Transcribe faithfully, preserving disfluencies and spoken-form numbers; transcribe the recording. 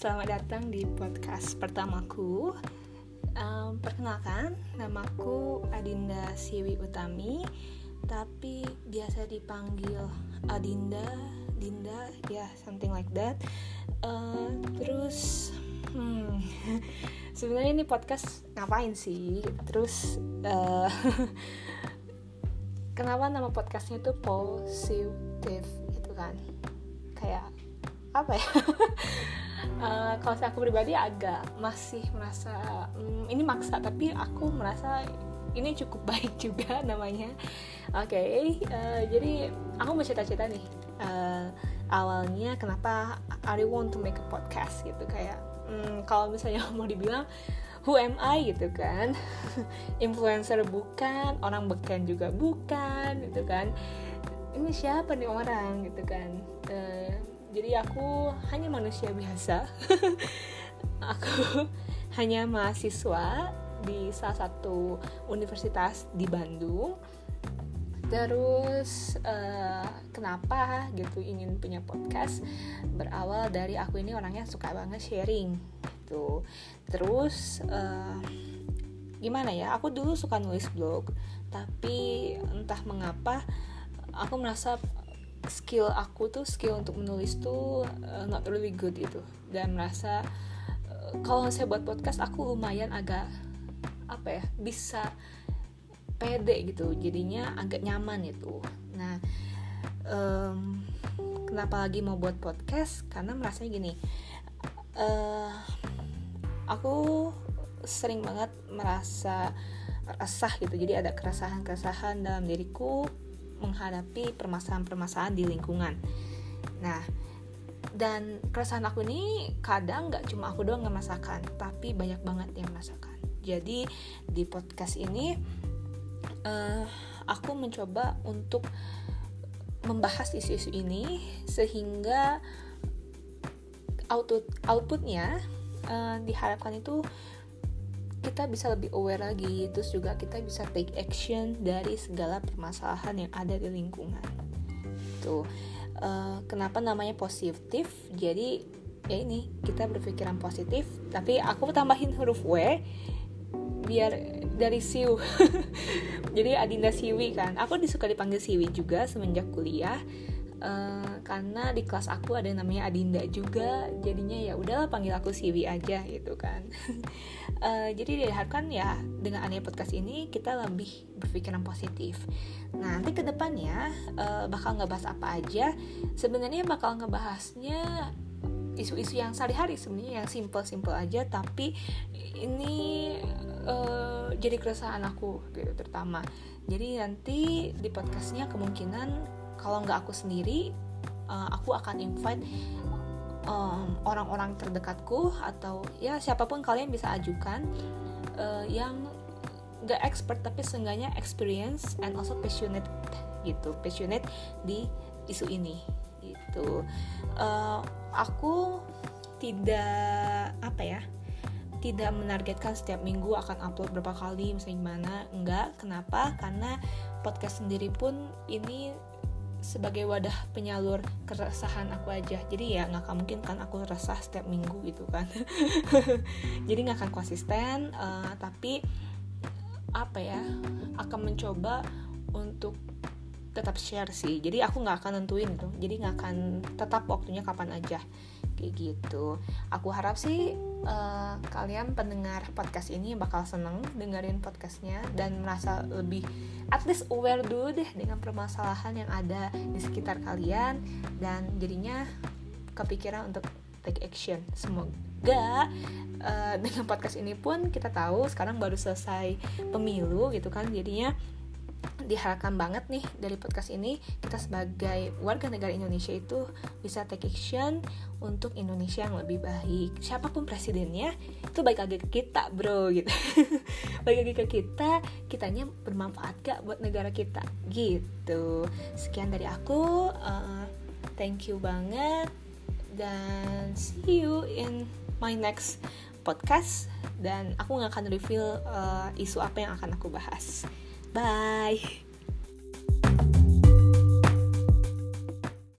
Selamat datang di podcast pertamaku. um, Perkenalkan, namaku Adinda Siwi Utami, tapi biasa dipanggil Adinda, Dinda, ya yeah, something like that. uh, Terus hmm, sebenarnya ini podcast ngapain sih? Terus uh, kenapa nama podcastnya tuh PoSIWtive gitu kan? Kayak apa ya? Uh, kalau saya aku pribadi agak masih merasa um, ini maksa, tapi aku merasa ini cukup baik juga namanya. Oke okay, uh, jadi aku mau cerita-cerita nih, uh, awalnya kenapa I want to make a podcast gitu. Kayak um, kalau misalnya mau dibilang who am I gitu kan, influencer bukan, orang beken juga bukan gitu kan, ini siapa nih orang gitu kan. uh, Jadi aku hanya manusia biasa. Aku hanya mahasiswa di salah satu universitas di Bandung. Terus uh, kenapa gitu ingin punya podcast? Berawal dari aku ini orangnya suka banget sharing gitu. Terus uh, gimana ya? Aku dulu suka nulis blog, tapi entah mengapa aku merasa skill aku tuh, skill untuk menulis tuh uh, not really good gitu, dan merasa uh, kalau saya buat podcast aku lumayan agak apa ya, bisa pede gitu, jadinya agak nyaman itu. Nah, um, kenapa lagi mau buat podcast? Karena merasanya gini, uh, aku sering banget merasa resah gitu, jadi ada keresahan-keresahan dalam diriku menghadapi permasalahan-permasalahan di lingkungan. Nah, dan keresahan aku ini kadang nggak cuma aku doang yang merasakan, tapi banyak banget yang merasakan. Jadi di podcast ini uh, aku mencoba untuk membahas isu-isu ini sehingga output outputnya uh, diharapkan itu kita bisa lebih aware lagi, terus juga kita bisa take action dari segala permasalahan yang ada di lingkungan. Tuh, uh, kenapa namanya PoSIWtive? Jadi ya ini, kita berpikiran positif, tapi aku tambahin huruf W biar dari siu. Jadi Adinda Siwi kan. Aku disuka dipanggil Siwi juga semenjak kuliah. Uh, karena di kelas aku ada yang namanya Adinda juga, jadinya ya udahlah panggil aku Siwi aja gitu kan. uh, Jadi diharapkan ya dengan adanya podcast ini kita lebih berpikiran positif. Nah, nanti kedepannya uh, bakal ngebahas apa aja? Sebenarnya bakal ngebahasnya isu-isu yang sehari-hari, sebenarnya yang simple-simple aja, tapi ini uh, jadi keresahan aku gitu terutama. Jadi nanti di podcastnya kemungkinan kalau nggak aku sendiri, uh, aku akan invite um, orang-orang terdekatku atau ya siapapun kalian bisa ajukan uh, yang nggak expert tapi seenggaknya experience and also passionate gitu, passionate di isu ini gitu. Uh, aku tidak apa ya, tidak menargetkan setiap minggu akan upload berapa kali misalnya gimana, enggak. Kenapa? Karena podcast sendiri pun ini sebagai wadah penyalur keresahan aku aja, jadi ya nggak mungkin kan aku resah setiap minggu gitu kan. Jadi nggak akan konsisten, uh, tapi apa ya, akan mencoba untuk tetap share sih. Jadi aku nggak akan nentuin tuh, jadi nggak akan tetap waktunya kapan aja kayak gitu. Aku harap sih uh, kalian pendengar podcast ini bakal seneng dengerin podcastnya dan merasa lebih at least aware dulu deh dengan permasalahan yang ada di sekitar kalian, dan jadinya kepikiran untuk take action. Semoga uh, dengan podcast ini pun, kita tahu sekarang baru selesai pemilu gitu kan, jadinya diharapkan banget nih dari podcast ini kita sebagai warga negara Indonesia itu bisa take action untuk Indonesia yang lebih baik. Siapapun presidennya itu baik lagi ke kita bro gitu. Baik lagi ke kita, kitanya bermanfaat gak buat negara kita gitu. Sekian dari aku, uh, thank you banget, dan see you in my next podcast. Dan aku gak akan reveal uh, isu apa yang akan aku bahas. Bye.